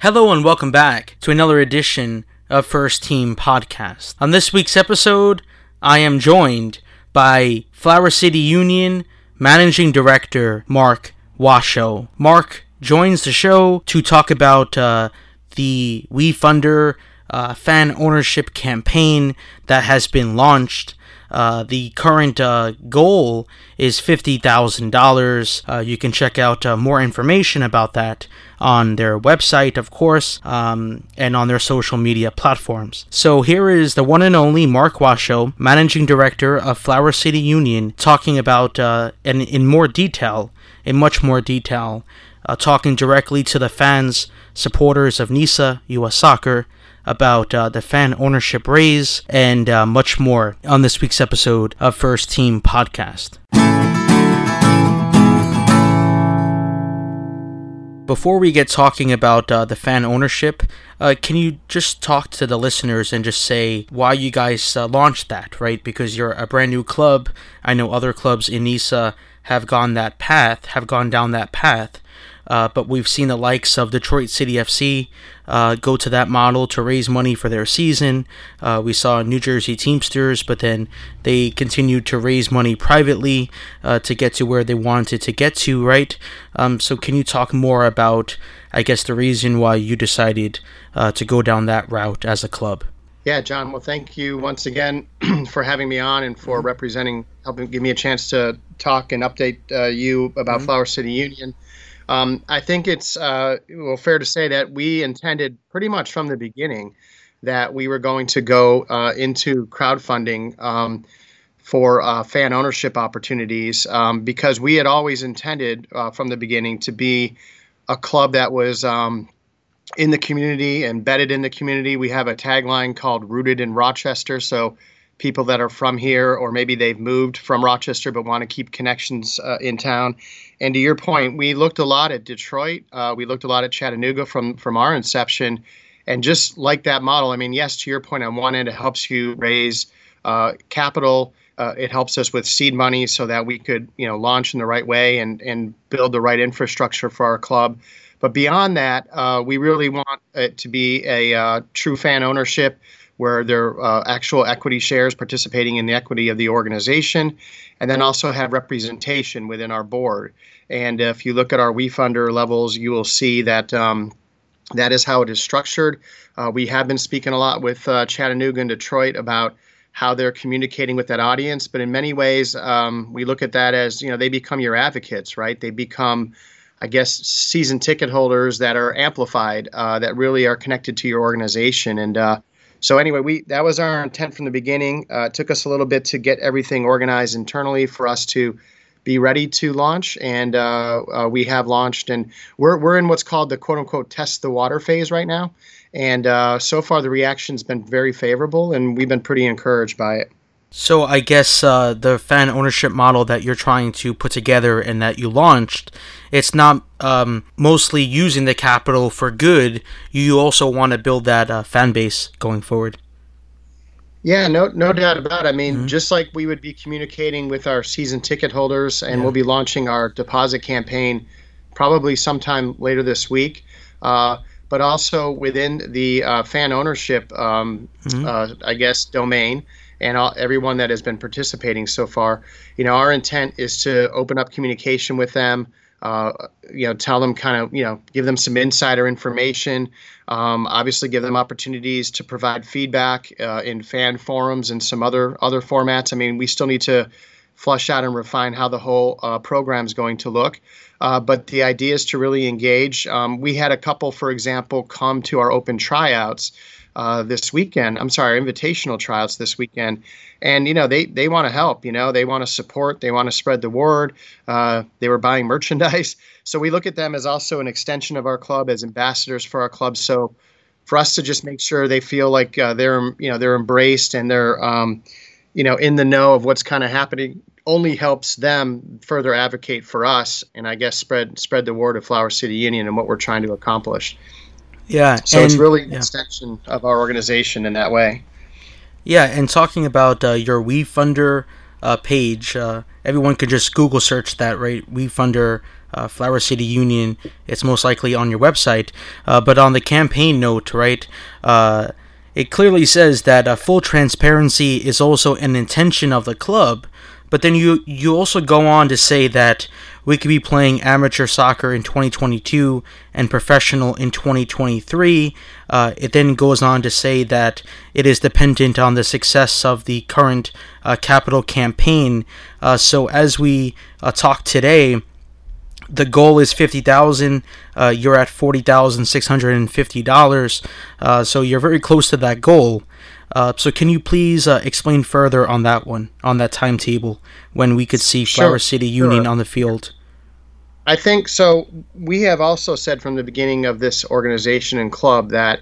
Hello and welcome back to another edition of First Team Podcast. On this week's episode, I am joined by Flower City Union Managing Director Mark Washo. Mark joins the show to talk about the WeFunder fan ownership campaign that has been launched. The current goal is $50,000. You can check out more information about that on their website, of course, and on their social media platforms. So here is the one and only Mark Washo, Managing Director of Flower City Union, talking about, and in much more detail, talking directly to the fans, supporters of NISA U.S. Soccer, about the fan ownership raise, and much more on this week's episode of First Team Podcast. Before we get talking about the fan ownership, can you just talk to the listeners and just say why you guys launched that, right? Because you're a brand new club. I know other clubs in NISA have gone down that path. But we've seen the likes of Detroit City FC go to that model to raise money for their season. We saw New Jersey Teamsters, but then they continued to raise money privately to get to where they wanted to get to, right? So can you talk more about, I guess, the reason why you decided to go down that route as a club? Yeah, John, well, thank you once again for having me on and for representing, helping give me a chance to talk and update you about Flower City Union. I think it's fair to say that we intended pretty much from the beginning that we were going to go into crowdfunding for fan ownership opportunities because we had always intended from the beginning to be a club that was in the community, embedded in the community. We have a tagline called Rooted in Rochester, so people that are from here or maybe they've moved from Rochester but want to keep connections in town. And to your point, we looked a lot at Detroit. We looked a lot at Chattanooga from our inception. And just like that model, I mean, yes, to your point, on one end, it helps you raise capital. It helps us with seed money so that we could, launch in the right way and build the right infrastructure for our club. But beyond that, we really want it to be a true fan ownership where there are actual equity shares participating in the equity of the organization, and then also have representation within our board. And if you look at our WeFunder levels, you will see that that is how it is structured. We have been speaking a lot with Chattanooga and Detroit about how they're communicating with that audience, but in many ways, we look at that as, they become your advocates, right? They become, I guess, season ticket holders that are amplified, that really are connected to your organization. And so anyway, that was our intent from the beginning. It took us a little bit to get everything organized internally for us to be ready to launch, and we have launched. And we're in what's called the quote-unquote test the water phase right now. And so far, the reaction's been very favorable, and we've been pretty encouraged by it. So I guess the fan ownership model that you're trying to put together and that you launched, it's not mostly using the capital for good. You also want to build that fan base going forward. Yeah, no doubt about it. I mean, just like we would be communicating with our season ticket holders, and we'll be launching our deposit campaign probably sometime later this week. But also within the fan ownership, domain, and everyone that has been participating so far, our intent is to open up communication with them, tell them kind of, give them some insider information, obviously give them opportunities to provide feedback in fan forums and some other formats. I mean, we still need to flush out and refine how the whole program is going to look. But the idea is to really engage. We had a couple, for example, come to our open tryouts invitational tryouts this weekend. And, they want to help, they want to support, they want to spread the word. They were buying merchandise. So we look at them as also an extension of our club, as ambassadors for our club. So for us to just make sure they feel like they're embraced and they're, in the know of what's kind of happening, only helps them further advocate for us. And I guess spread the word of Flower City Union and what we're trying to accomplish. Yeah, so it's really an extension of our organization in that way. Yeah, and talking about your WeFunder page, everyone could just Google search that, right? WeFunder, Flower City Union. It's most likely on your website. But on the campaign note, right, it clearly says that full transparency is also an intention of the club. But then you also go on to say that we could be playing amateur soccer in 2022 and professional in 2023. It then goes on to say that it is dependent on the success of the current capital campaign. So as we talk today, the goal is $50,000. You're at $40,650. So you're very close to that goal. So can you please explain further on that one, on that timetable, when we could see Flower City Union on the field? I think so. We have also said from the beginning of this organization and club that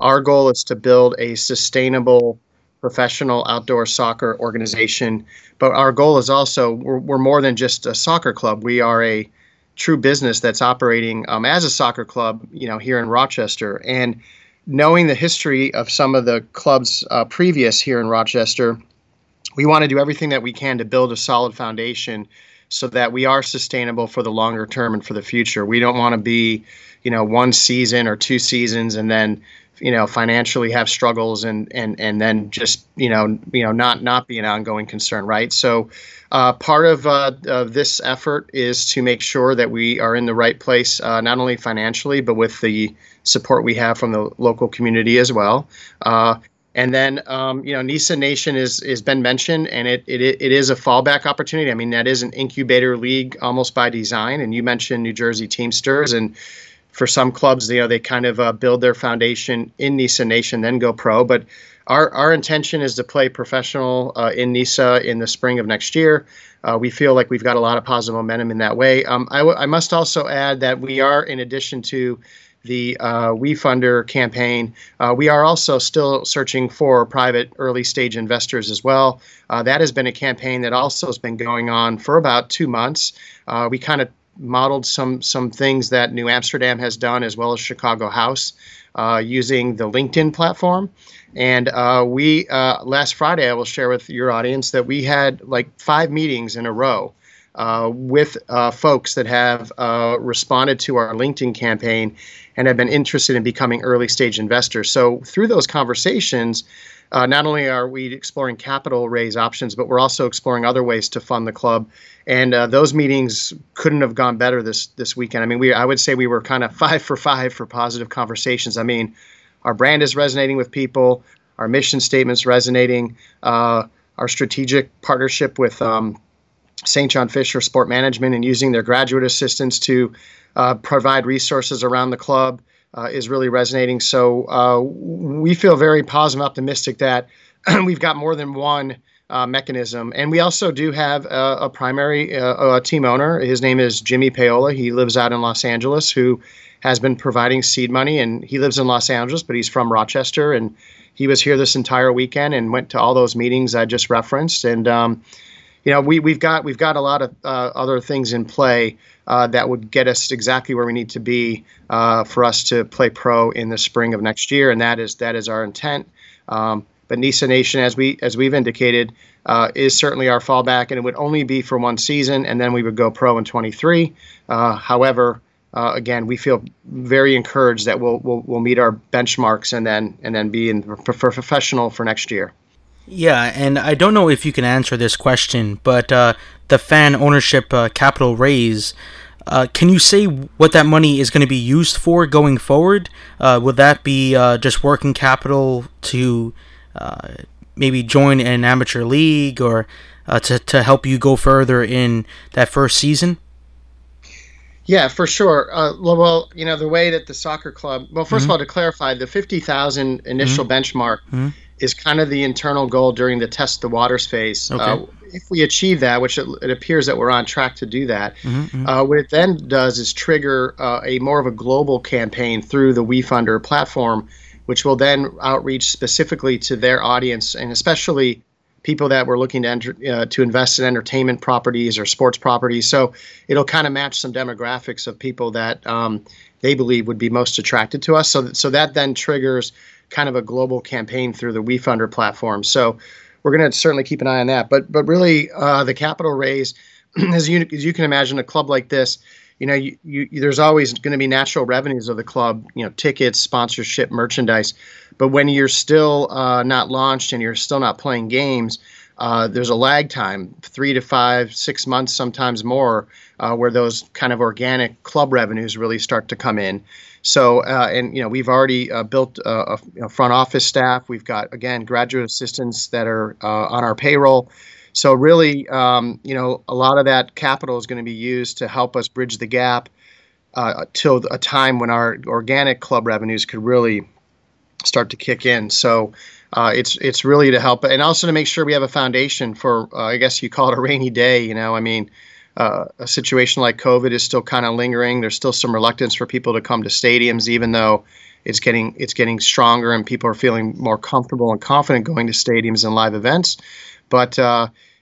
our goal is to build a sustainable professional outdoor soccer organization. But our goal is also we're more than just a soccer club. We are a true business that's operating as a soccer club, you know, here in Rochester. And knowing the history of some of the clubs previous here in Rochester, we want to do everything that we can to build a solid foundation so that we are sustainable for the longer term and for the future. We don't want to be, you know, one season or two seasons and then, you know, financially have struggles and then just, you know, not be an ongoing concern, right? So part of this effort is to make sure that we are in the right place, not only financially, but with the support we have from the local community as well. And then, you know, NISA Nation is been mentioned, and it is a fallback opportunity. I mean, that is an incubator league almost by design. And you mentioned New Jersey Teamsters, and for some clubs, you know, they kind of build their foundation in NISA Nation, then go pro. But our intention is to play professional in NISA in the spring of next year. We feel like we've got a lot of positive momentum in that way. I must also add that we are, in addition to the WeFunder campaign, we are also still searching for private early stage investors as well. That has been a campaign that also has been going on for about 2 months. We kind of modeled some things that New Amsterdam has done, as well as Chicago House, using the LinkedIn platform. And we last Friday, I will share with your audience that we had like 5 meetings in a row with folks that have responded to our LinkedIn campaign and have been interested in becoming early stage investors. So through those conversations, not only are we exploring capital raise options, but we're also exploring other ways to fund the club. And those meetings couldn't have gone better this weekend. I mean, I would say we were kind of 5 for 5 for positive conversations. I mean, our brand is resonating with people. Our mission statement's resonating. Our strategic partnership with Saint John Fisher Sport Management and using their graduate assistants to provide resources around the club is really resonating. So we feel very positive and optimistic that we've got more than one mechanism. And we also do have a primary team owner. His name is Jimmy Paola. He lives out in Los Angeles, who has been providing seed money. And he lives in Los Angeles, but he's from Rochester. And he was here this entire weekend and went to all those meetings I just referenced. And you know, we've got a lot of other things in play that would get us exactly where we need to be for us to play pro in the spring of next year, and that is our intent. But NISA Nation, as we've indicated, is certainly our fallback, and it would only be for one season, and then we would go pro in 23. However, again, we feel very encouraged that we'll meet our benchmarks and then be in professional for next year. Yeah, and I don't know if you can answer this question, but the fan ownership capital raise, can you say what that money is going to be used for going forward? Would that be just working capital to maybe join an amateur league or to help you go further in that first season? Yeah, for sure. Well, you know, the way that the soccer club, well, first mm-hmm. of all, to clarify, the 50,000 initial mm-hmm. benchmark mm-hmm. is kind of the internal goal during the test the waters phase. Okay. If we achieve that, which it appears that we're on track to do that, mm-hmm. What it then does is trigger a more of a global campaign through the WeFunder platform, which will then outreach specifically to their audience, and especially people that were looking to invest in entertainment properties or sports properties. So it'll kind of match some demographics of people that they believe would be most attracted to us. So that then triggers kind of a global campaign through the WeFunder platform. So we're going to certainly keep an eye on that. But really, the capital raise, as you can imagine, a club like this, there's always going to be natural revenues of the club, tickets, sponsorship, merchandise. But when you're still not launched and you're still not playing games, there's a lag time, 3 to 5, 6 months, sometimes more, where those kind of organic club revenues really start to come in. So, we've already built a front office staff. We've got, again, graduate assistants that are on our payroll. So really, a lot of that capital is going to be used to help us bridge the gap till a time when our organic club revenues could really start to kick in. So it's really to help, and also to make sure we have a foundation for, I guess you call it a rainy day. A situation like COVID is still kind of lingering. There's still some reluctance for people to come to stadiums, even though it's getting stronger and people are feeling more comfortable and confident going to stadiums and live events. But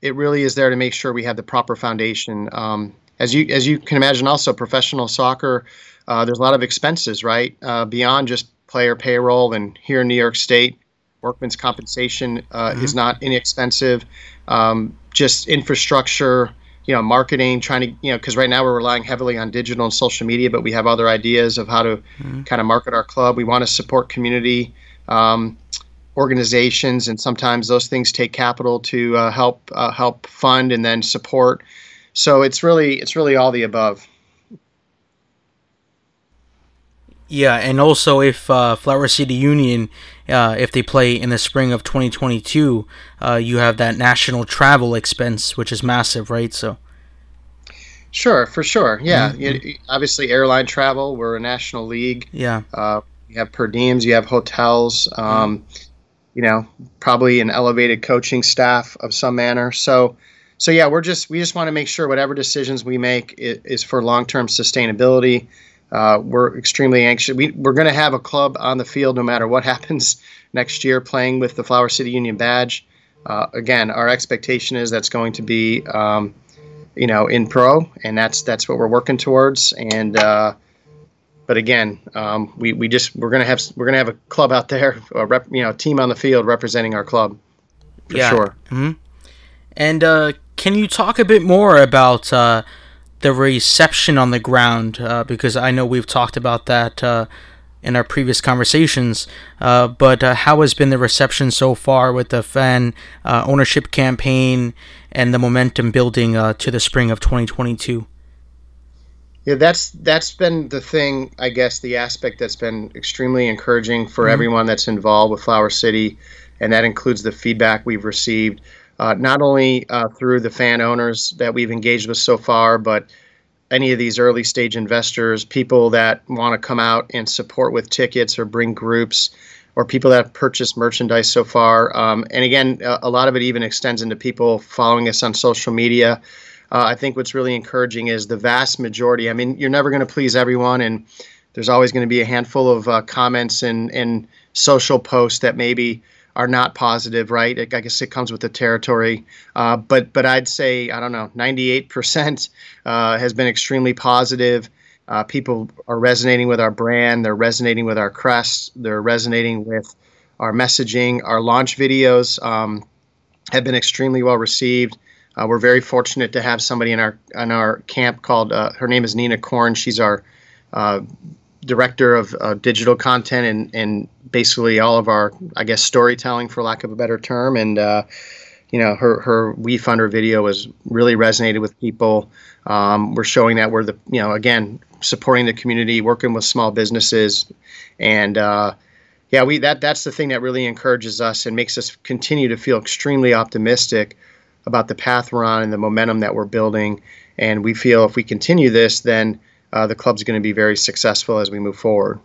it really is there to make sure we have the proper foundation. As you can imagine, also professional soccer, there's a lot of expenses, right? Beyond just player payroll, and here in New York State, workman's compensation is not inexpensive. Just infrastructure, marketing, trying to, because right now we're relying heavily on digital and social media, but we have other ideas of how to kind of market our club. We want to support community organizations, and sometimes those things take capital to help fund and then support. So it's really all the above. Yeah, and also if Flower City Union, if they play in the spring of 2022, you have that national travel expense, which is massive, right? So. Sure, for sure. Yeah, obviously airline travel. We're a national league. Yeah. You have per diems. You have hotels. Probably an elevated coaching staff of some manner. So yeah, we just want to make sure whatever decisions we make is for long-term sustainability. We're extremely anxious. We're going to have a club on the field no matter what happens next year, playing with the Flower City Union badge. Again, our expectation is that's going to be, in pro, and that's what we're working towards. And but again, we're gonna have a club out there, a team on the field representing our club, for sure. Mm-hmm. And can you talk a bit more about the reception on the ground? Because I know we've talked about that in our previous conversations. But how has been the reception so far with the fan ownership campaign and the momentum building to the spring of 2022? Yeah, that's been the thing, I guess, the aspect that's been extremely encouraging for everyone that's involved with Flower City, and that includes the feedback we've received, not only through the fan owners that we've engaged with so far, but any of these early stage investors, people that want to come out and support with tickets or bring groups, or people that have purchased merchandise so far. And again, a lot of it even extends into people following us on social media. I think what's really encouraging is the vast majority. I mean, you're never going to please everyone, and there's always going to be a handful of comments and social posts that maybe are not positive, right? I guess it comes with the territory. But I'd say, I don't know, 98% has been extremely positive. People are resonating with our brand. They're resonating with our crest. They're resonating with our messaging. Our launch videos have been extremely well received. We're very fortunate to have somebody in our camp called, her name is Nina Korn. She's our director of digital content and basically all of our, I guess, storytelling, for lack of a better term. And, her WeFunder video has really resonated with people. We're showing that we're again, supporting the community, working with small businesses. And, that's the thing that really encourages us and makes us continue to feel extremely optimistic about the path we're on and the momentum that we're building. And we feel if we continue this, then the club's going to be very successful as we move forward.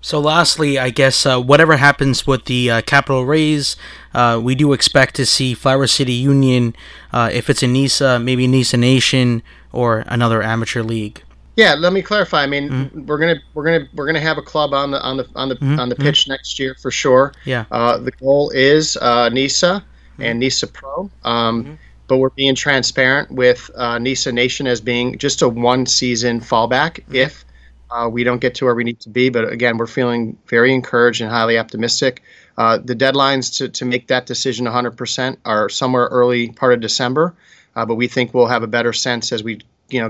So lastly, I guess whatever happens with the capital raise, we do expect to see Flower City Union, if it's in NISA, maybe NISA Nation or another amateur league. Yeah, let me clarify. I mean, we're gonna have a club on the pitch next year for sure. Yeah. The goal is NISA and NISA Pro, but we're being transparent with NISA Nation as being just a one-season fallback if We don't get to where we need to be, but again, we're feeling very encouraged and highly optimistic. The deadlines to make that decision 100% are somewhere early part of December, but we think we'll have a better sense as we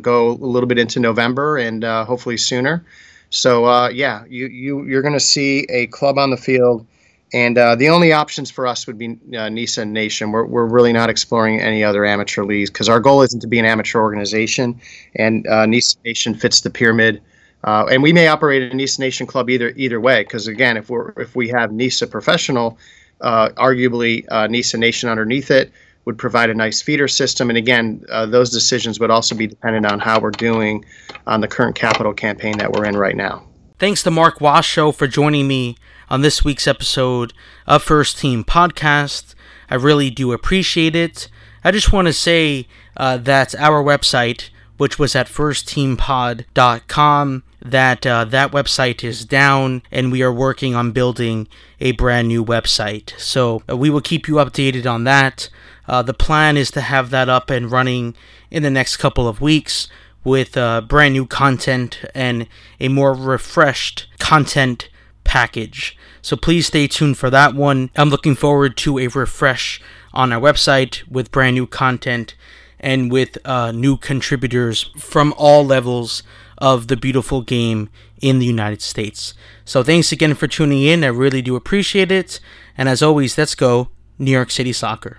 go a little bit into November and hopefully sooner. So yeah, you're going to see a club on the field, and the only options for us would be NISA Nation. We're really not exploring any other amateur leagues because our goal isn't to be an amateur organization, and NISA Nation fits the pyramid. And we may operate a NISA Nation club either way, because again, if we have NISA Professional, arguably NISA Nation underneath it would provide a nice feeder system. And again, those decisions would also be dependent on how we're doing on the current capital campaign that we're in right now. Thanks to Mark Washo for joining me on this week's episode of First Team Podcast. I really do appreciate it. I just want to say that our website, which was at firstteampod.com, that website is down, and we are working on building a brand new website. So we will keep you updated on that. The plan is to have that up and running in the next couple of weeks with brand new content and a more refreshed content package. So please stay tuned for that one. I'm looking forward to a refresh on our website with brand new content and with new contributors from all levels of the beautiful game in the United States. So thanks again for tuning in. I really do appreciate it. And as always, let's go New York City Soccer.